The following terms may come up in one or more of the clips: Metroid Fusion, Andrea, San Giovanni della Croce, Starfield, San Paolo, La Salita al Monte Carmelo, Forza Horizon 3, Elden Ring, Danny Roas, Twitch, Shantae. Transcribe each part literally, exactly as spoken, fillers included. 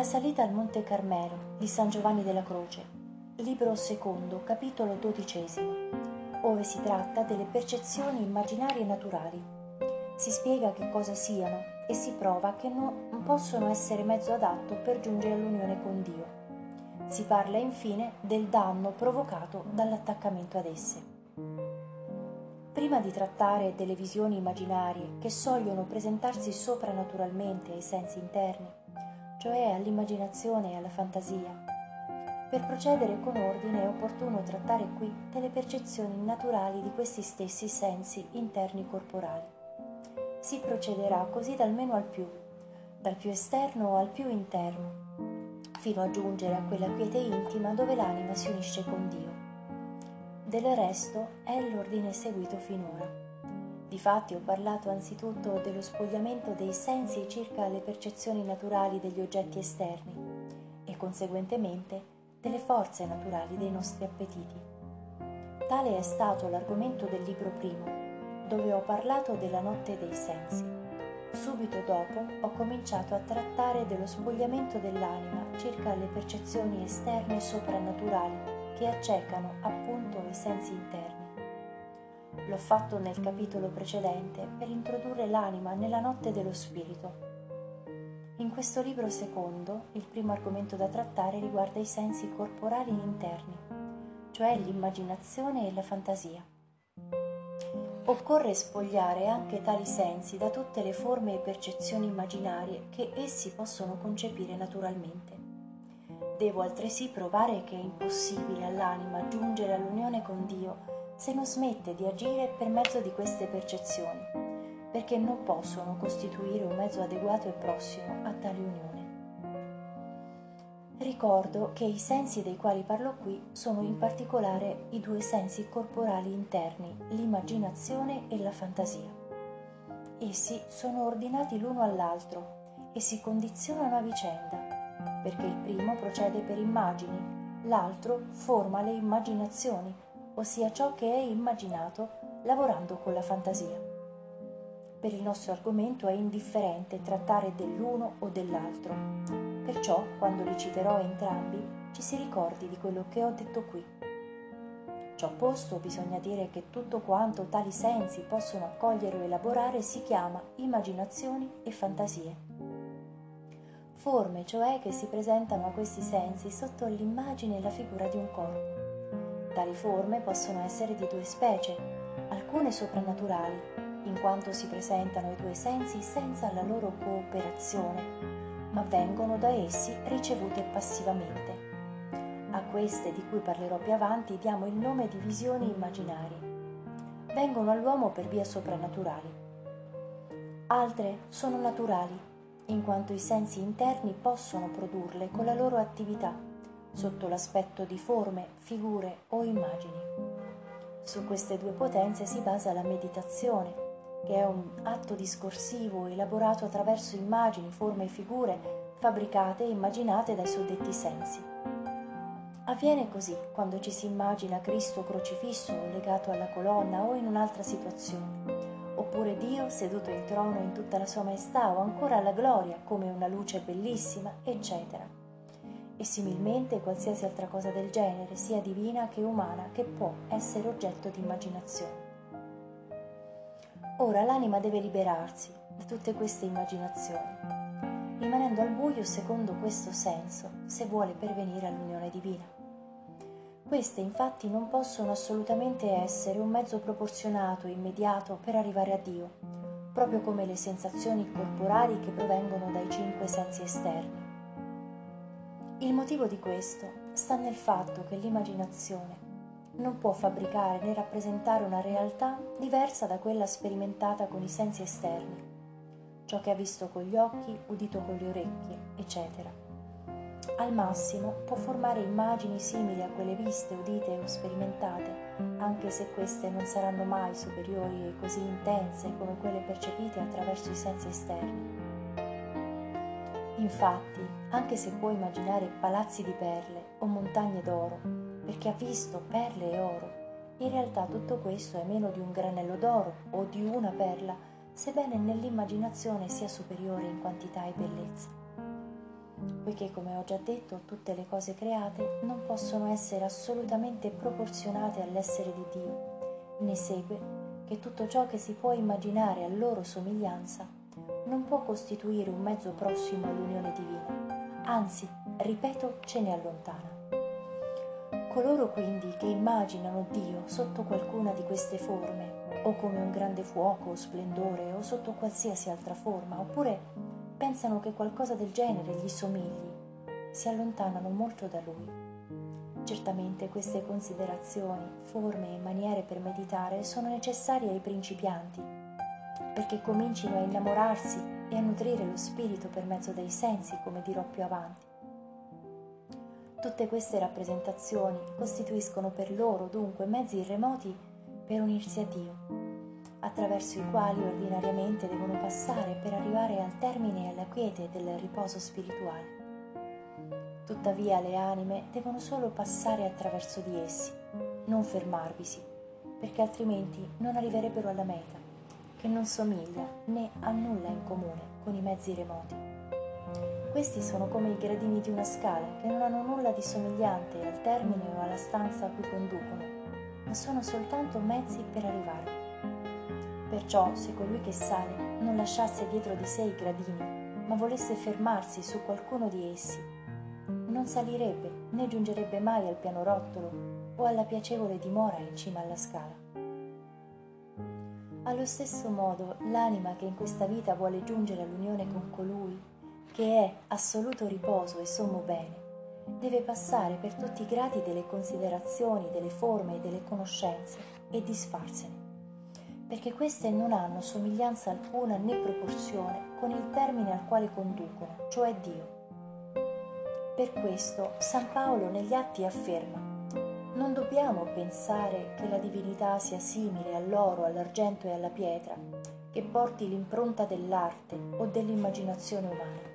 La salita al Monte Carmelo di San Giovanni della Croce, libro secondo, capitolo dodicesimo, ove si tratta delle percezioni immaginarie naturali. Si spiega che cosa siano e si prova che non possono essere mezzo adatto per giungere all'unione con Dio. Si parla infine del danno provocato dall'attaccamento ad esse. Prima di trattare delle visioni immaginarie che sogliono presentarsi soprannaturalmente ai sensi interni, cioè all'immaginazione e alla fantasia. Per procedere con ordine è opportuno trattare qui delle percezioni naturali di questi stessi sensi interni corporali. Si procederà così dal meno al più, dal più esterno al più interno, fino a giungere a quella quiete intima dove l'anima si unisce con Dio. Del resto è l'ordine seguito finora. Difatti ho parlato anzitutto dello spogliamento dei sensi circa le percezioni naturali degli oggetti esterni e conseguentemente delle forze naturali dei nostri appetiti. Tale è stato l'argomento del libro primo, dove ho parlato della notte dei sensi. Subito dopo ho cominciato a trattare dello spogliamento dell'anima circa le percezioni esterne soprannaturali che accecano appunto i sensi interni. L'ho fatto nel capitolo precedente per introdurre l'anima nella notte dello spirito. In questo libro secondo, il primo argomento da trattare riguarda i sensi corporali interni, cioè l'immaginazione e la fantasia. Occorre spogliare anche tali sensi da tutte le forme e percezioni immaginarie che essi possono concepire naturalmente. Devo altresì provare che è impossibile all'anima giungere all'unione con Dio se non smette di agire per mezzo di queste percezioni, perché non possono costituire un mezzo adeguato e prossimo a tale unione. Ricordo che i sensi dei quali parlo qui sono in particolare i due sensi corporali interni, l'immaginazione e la fantasia. Essi sono ordinati l'uno all'altro e si condizionano a vicenda, perché il primo procede per immagini, l'altro forma le immaginazioni, ossia ciò che è immaginato lavorando con la fantasia. Per il nostro argomento è indifferente trattare dell'uno o dell'altro, perciò quando li citerò entrambi ci si ricordi di quello che ho detto qui. Ciò posto, bisogna dire che tutto quanto tali sensi possono accogliere o elaborare si chiama immaginazioni e fantasie. Forme, cioè, che si presentano a questi sensi sotto l'immagine e la figura di un corpo. Tali forme possono essere di due specie, alcune soprannaturali, in quanto si presentano i due sensi senza la loro cooperazione, ma vengono da essi ricevute passivamente. A queste, di cui parlerò più avanti, diamo il nome di visioni immaginarie. Vengono all'uomo per via soprannaturale. Altre sono naturali, in quanto i sensi interni possono produrle con la loro attività, sotto l'aspetto di forme, figure o immagini. Su queste due potenze si basa la meditazione, che è un atto discorsivo elaborato attraverso immagini, forme e figure fabbricate e immaginate dai suddetti sensi. Avviene così quando ci si immagina Cristo crocifisso legato alla colonna o in un'altra situazione, oppure Dio seduto in trono in tutta la sua maestà o ancora la gloria come una luce bellissima, eccetera. E similmente qualsiasi altra cosa del genere, sia divina che umana, che può essere oggetto di immaginazione. Ora l'anima deve liberarsi da tutte queste immaginazioni, rimanendo al buio secondo questo senso, se vuole pervenire all'unione divina. Queste infatti non possono assolutamente essere un mezzo proporzionato e immediato per arrivare a Dio, proprio come le sensazioni corporali che provengono dai cinque sensi esterni. Il motivo di questo sta nel fatto che l'immaginazione non può fabbricare né rappresentare una realtà diversa da quella sperimentata con i sensi esterni, ciò che ha visto con gli occhi, udito con le orecchie, eccetera. Al massimo può formare immagini simili a quelle viste, udite o sperimentate, anche se queste non saranno mai superiori e così intense come quelle percepite attraverso i sensi esterni. Infatti, anche se può immaginare palazzi di perle o montagne d'oro, perché ha visto perle e oro, in realtà tutto questo è meno di un granello d'oro o di una perla, sebbene nell'immaginazione sia superiore in quantità e bellezza. poiché, come ho già detto, tutte le cose create non possono essere assolutamente proporzionate all'essere di Dio, ne segue che tutto ciò che si può immaginare a loro somiglianza non può costituire un mezzo prossimo all'unione divina, anzi, ripeto, ce ne allontana. Coloro quindi che immaginano Dio sotto qualcuna di queste forme, o come un grande fuoco o splendore, o sotto qualsiasi altra forma, oppure pensano che qualcosa del genere gli somigli, si allontanano molto da Lui. Certamente queste considerazioni, forme e maniere per meditare sono necessarie ai principianti, perché comincino a innamorarsi e a nutrire lo spirito per mezzo dei sensi, come dirò più avanti. Tutte queste rappresentazioni costituiscono per loro dunque mezzi remoti per unirsi a Dio, attraverso i quali ordinariamente devono passare per arrivare al termine e alla quiete del riposo spirituale. Tuttavia le anime devono solo passare attraverso di essi, non fermarvisi, perché altrimenti non arriverebbero alla meta, che non somiglia né ha nulla in comune con i mezzi remoti. Questi sono come i gradini di una scala che non hanno nulla di somigliante al termine o alla stanza a cui conducono, ma sono soltanto mezzi per arrivarvi. Perciò, se colui che sale non lasciasse dietro di sé i gradini, ma volesse fermarsi su qualcuno di essi, non salirebbe né giungerebbe mai al pianerottolo o alla piacevole dimora in cima alla scala. Allo stesso modo, l'anima che in questa vita vuole giungere all'unione con colui che è assoluto riposo e sommo bene, deve passare per tutti i gradi delle considerazioni, delle forme e delle conoscenze e disfarsene, perché queste non hanno somiglianza alcuna né proporzione con il termine al quale conducono, cioè Dio. Per questo San Paolo negli Atti afferma: non dobbiamo pensare che la divinità sia simile all'oro, all'argento e alla pietra, che porti l'impronta dell'arte o dell'immaginazione umana.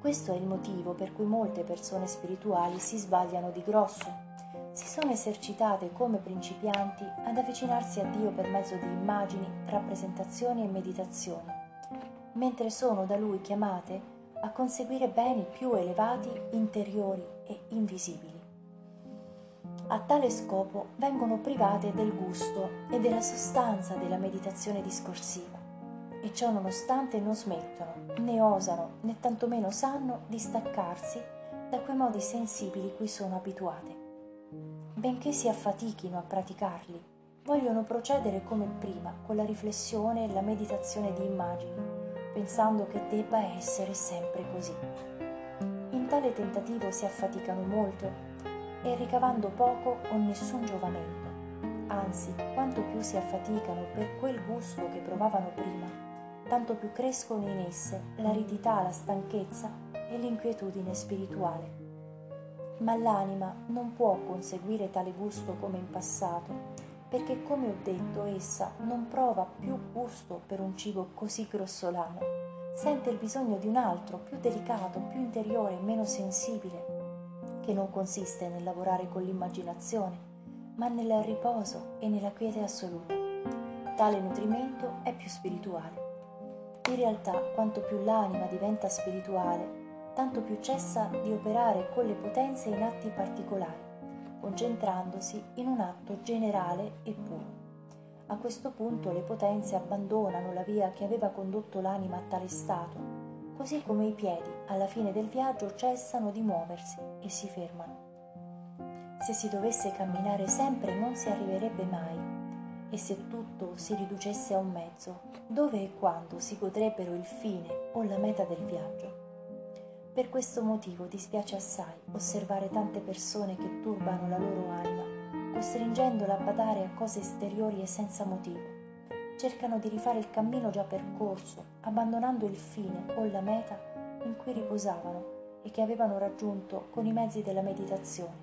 Questo è il motivo per cui molte persone spirituali si sbagliano di grosso. Si sono esercitate come principianti ad avvicinarsi a Dio per mezzo di immagini, rappresentazioni e meditazioni, mentre sono da Lui chiamate a conseguire beni più elevati, interiori e invisibili. A tale scopo vengono private del gusto e della sostanza della meditazione discorsiva, e ciò nonostante non smettono, né osano, né tantomeno sanno di staccarsi da quei modi sensibili cui sono abituate. Benché si affatichino a praticarli, vogliono procedere come prima con la riflessione e la meditazione di immagini, pensando che debba essere sempre così. In tale tentativo si affaticano molto e ricavando poco o nessun giovamento, anzi, quanto più si affaticano per quel gusto che provavano prima, tanto più crescono in esse l'aridità, la stanchezza e l'inquietudine spirituale. Ma l'anima non può conseguire tale gusto come in passato, perché, come ho detto, essa non prova più gusto per un cibo così grossolano, sente il bisogno di un altro, più delicato, più interiore e meno sensibile, che non consiste nel lavorare con l'immaginazione, ma nel riposo e nella quiete assoluta. Tale nutrimento è più spirituale. In realtà, quanto più l'anima diventa spirituale, tanto più cessa di operare con le potenze in atti particolari, concentrandosi in un atto generale e puro. A questo punto le potenze abbandonano la via che aveva condotto l'anima a tale stato, così come i piedi alla fine del viaggio cessano di muoversi e si fermano. Se si dovesse camminare sempre non si arriverebbe mai. E se tutto si riducesse a un mezzo, dove e quando si godrebbero il fine o la meta del viaggio? Per questo motivo dispiace assai osservare tante persone che turbano la loro anima, costringendola a badare a cose esteriori e senza motivo. Cercano di rifare il cammino già percorso, abbandonando il fine o la meta in cui riposavano e che avevano raggiunto con i mezzi della meditazione,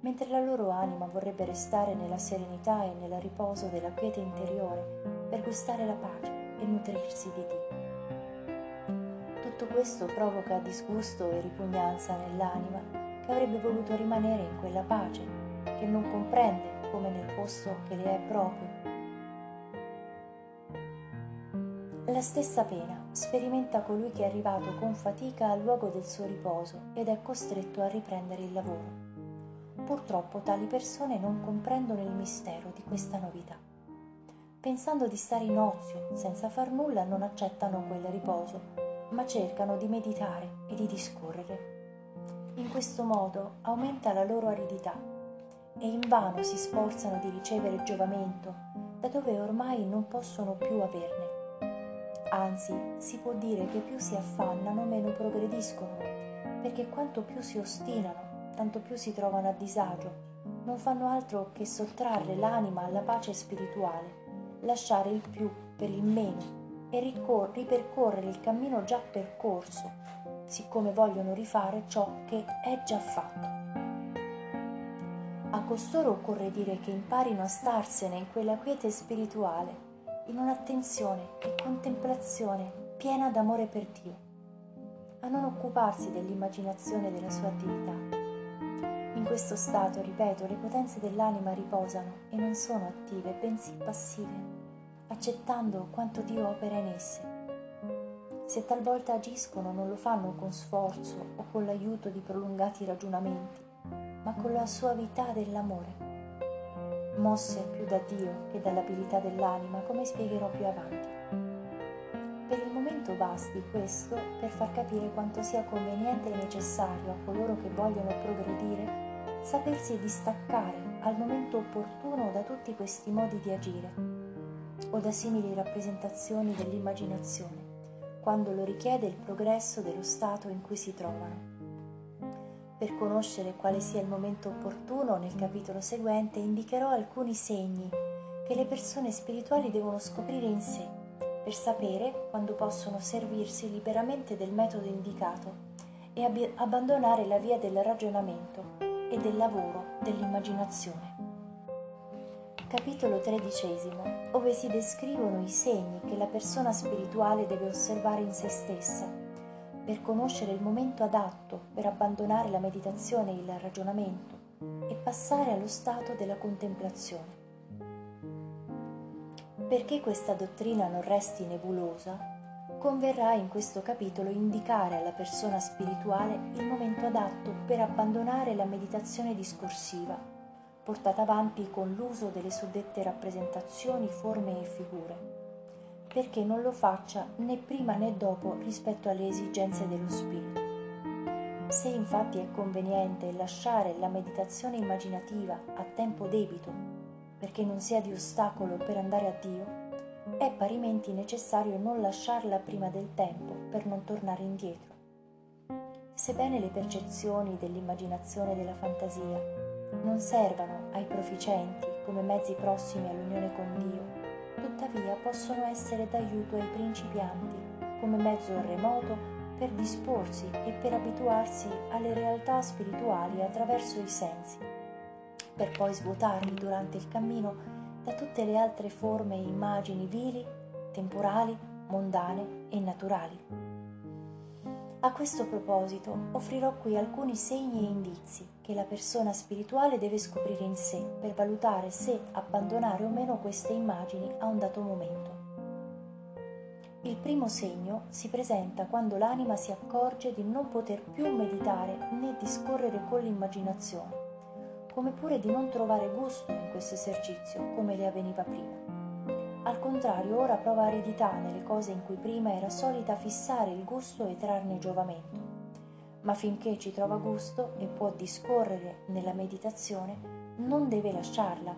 mentre la loro anima vorrebbe restare nella serenità e nel riposo della quiete interiore per gustare la pace e nutrirsi di Dio. Tutto questo provoca disgusto e ripugnanza nell'anima che avrebbe voluto rimanere in quella pace, che non comprende come nel posto che le è proprio. La stessa pena sperimenta colui che è arrivato con fatica al luogo del suo riposo ed è costretto a riprendere il lavoro. Purtroppo tali persone non comprendono il mistero di questa novità. Pensando di stare in ozio, senza far nulla, non accettano quel riposo, ma cercano di meditare e di discorrere. In questo modo aumenta la loro aridità e invano si sforzano di ricevere giovamento da dove ormai non possono più averne. Anzi, si può dire che più si affannano meno progrediscono, perché quanto più si ostinano, tanto più si trovano a disagio, non fanno altro che sottrarre l'anima alla pace spirituale, lasciare il più per il meno, e ricor- ripercorrere il cammino già percorso, siccome vogliono rifare ciò che è già fatto. A costoro occorre dire che imparino a starsene in quella quiete spirituale, in un'attenzione e contemplazione piena d'amore per Dio, a non occuparsi dell'immaginazione della sua attività. In questo stato, ripeto, le potenze dell'anima riposano e non sono attive, bensì passive, accettando quanto Dio opera in esse. Se talvolta agiscono, non lo fanno con sforzo o con l'aiuto di prolungati ragionamenti, ma con la soavità dell'amore, mosse più da Dio che dall'abilità dell'anima, come spiegherò più avanti. Per il momento basti questo per far capire quanto sia conveniente e necessario a coloro che vogliono progredire sapersi distaccare al momento opportuno da tutti questi modi di agire o da simili rappresentazioni dell'immaginazione, quando lo richiede il progresso dello stato in cui si trovano. Per conoscere quale sia il momento opportuno, nel capitolo seguente indicherò alcuni segni che le persone spirituali devono scoprire in sé, per sapere quando possono servirsi liberamente del metodo indicato e ab- abbandonare la via del ragionamento e del lavoro dell'immaginazione. Capitolo tredicesimo, dove si descrivono i segni che la persona spirituale deve osservare in se stessa per conoscere il momento adatto per abbandonare la meditazione e il ragionamento e passare allo stato della contemplazione. Perché questa dottrina non resti nebulosa, converrà in questo capitolo indicare alla persona spirituale il momento adatto per abbandonare la meditazione discorsiva, portata avanti con l'uso delle suddette rappresentazioni, forme e figure, perché non lo faccia né prima né dopo rispetto alle esigenze dello spirito. Se infatti è conveniente lasciare la meditazione immaginativa a tempo debito, perché non sia di ostacolo per andare a Dio, è parimenti necessario non lasciarla prima del tempo per non tornare indietro. Sebbene le percezioni dell'immaginazione e della fantasia non servano ai proficienti come mezzi prossimi all'unione con Dio, tuttavia possono essere d'aiuto ai principianti come mezzo remoto per disporsi e per abituarsi alle realtà spirituali attraverso i sensi, per poi svuotarli durante il cammino da tutte le altre forme e immagini vili, temporali, mondane e naturali. A questo proposito offrirò qui alcuni segni e indizi che la persona spirituale deve scoprire in sé per valutare se abbandonare o meno queste immagini a un dato momento. Il primo segno si presenta quando l'anima si accorge di non poter più meditare né discorrere con l'immaginazione, come pure di non trovare gusto in questo esercizio come le avveniva prima. Al contrario, ora prova aridità nelle cose in cui prima era solita fissare il gusto e trarne giovamento. Ma finché ci trova gusto e può discorrere nella meditazione, non deve lasciarla,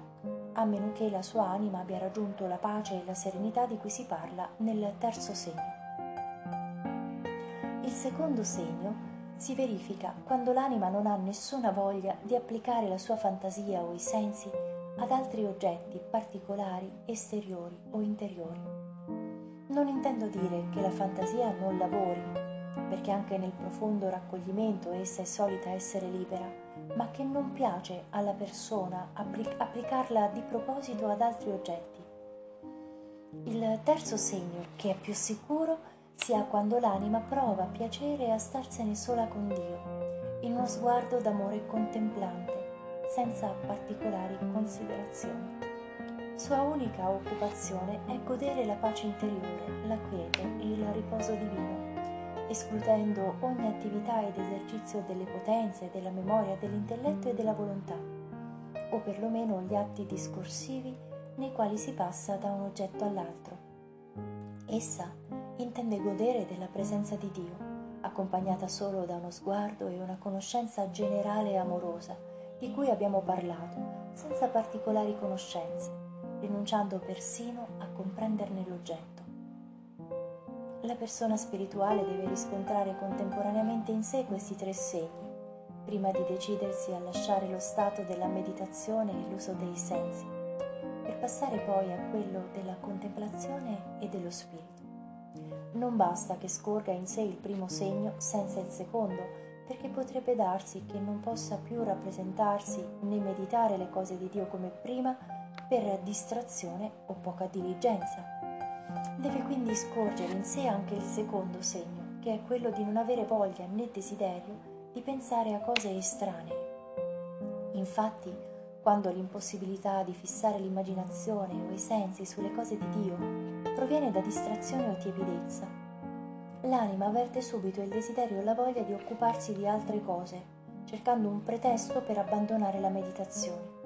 a meno che la sua anima abbia raggiunto la pace e la serenità di cui si parla nel terzo segno. Il secondo segno si verifica quando l'anima non ha nessuna voglia di applicare la sua fantasia o i sensi ad altri oggetti particolari, esteriori o interiori. Non intendo dire che la fantasia non lavori, perché anche nel profondo raccoglimento essa è solita essere libera, ma che non piace alla persona applicarla di proposito ad altri oggetti. Il terzo segno, che è più sicuro, sia quando l'anima prova piacere a starsene sola con Dio, in uno sguardo d'amore contemplante, senza particolari considerazioni. Sua unica occupazione è godere la pace interiore, la quiete e il riposo divino, escludendo ogni attività ed esercizio delle potenze, della memoria, dell'intelletto e della volontà, o perlomeno gli atti discorsivi nei quali si passa da un oggetto all'altro. Essa intende godere della presenza di Dio, accompagnata solo da uno sguardo e una conoscenza generale e amorosa, di cui abbiamo parlato, senza particolari conoscenze, rinunciando persino a comprenderne l'oggetto. La persona spirituale deve riscontrare contemporaneamente in sé questi tre segni, prima di decidersi a lasciare lo stato della meditazione e l'uso dei sensi, per passare poi a quello della contemplazione e dello spirito. Non basta che scorga in sé il primo segno senza il secondo, perché potrebbe darsi che non possa più rappresentarsi né meditare le cose di Dio come prima per distrazione o poca diligenza. Deve quindi scorgere in sé anche il secondo segno, che è quello di non avere voglia né desiderio di pensare a cose estranee. Infatti, quando l'impossibilità di fissare l'immaginazione o i sensi sulle cose di Dio proviene da distrazione o tiepidezza, l'anima avverte subito il desiderio o la voglia di occuparsi di altre cose, cercando un pretesto per abbandonare la meditazione.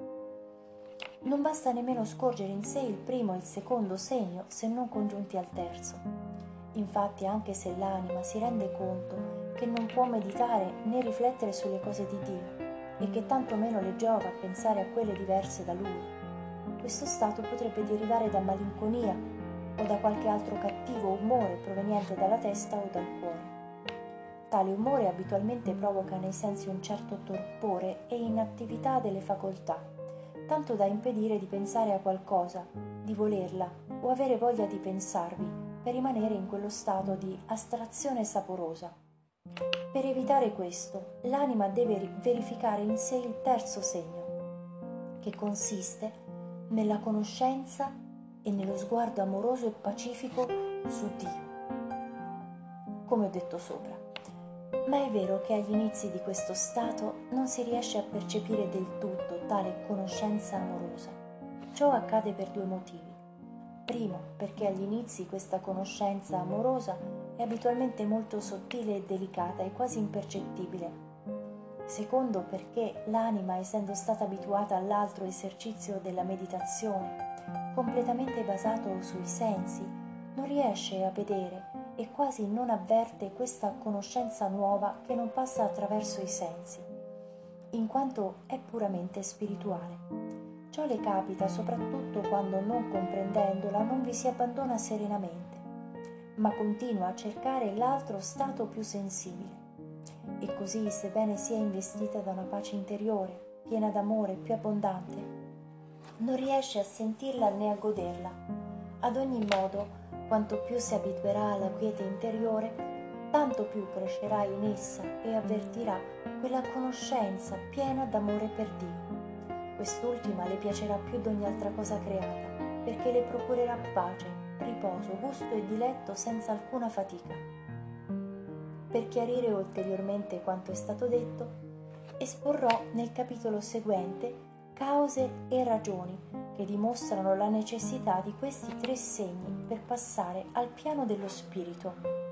Non basta nemmeno scorgere in sé il primo e il secondo segno se non congiunti al terzo. Infatti, anche se l'anima si rende conto che non può meditare né riflettere sulle cose di Dio e che tanto meno le giova pensare a quelle diverse da Lui, questo stato potrebbe derivare da malinconia o da qualche altro cattivo umore proveniente dalla testa o dal cuore. Tale umore abitualmente provoca nei sensi un certo torpore e inattività delle facoltà, tanto da impedire di pensare a qualcosa, di volerla o avere voglia di pensarvi, per rimanere in quello stato di astrazione saporosa. Per evitare questo, l'anima deve verificare in sé il terzo segno, che consiste nella conoscenza e nello sguardo amoroso e pacifico su Dio, come ho detto sopra. Ma è vero che agli inizi di questo stato non si riesce a percepire del tutto tale conoscenza amorosa. Ciò accade per due motivi. Primo, perché agli inizi questa conoscenza amorosa è abitualmente molto sottile e delicata e quasi impercettibile. Secondo, perché l'anima, essendo stata abituata all'altro esercizio della meditazione, completamente basato sui sensi, non riesce a vedere e quasi non avverte questa conoscenza nuova che non passa attraverso i sensi, in quanto è puramente spirituale. Ciò le capita soprattutto quando, non comprendendola, non vi si abbandona serenamente, ma continua a cercare l'altro stato più sensibile. E così, sebbene sia investita da una pace interiore, piena d'amore, più abbondante, non riesce a sentirla né a goderla. Ad ogni modo, quanto più si abituerà alla quiete interiore, tanto più crescerà in essa e avvertirà quella conoscenza piena d'amore per Dio. Quest'ultima le piacerà più di ogni altra cosa creata, perché le procurerà pace, riposo, gusto e diletto senza alcuna fatica. Per chiarire ulteriormente quanto è stato detto, esporrò nel capitolo seguente cause e ragioni che dimostrano la necessità di questi tre segni per passare al piano dello spirito.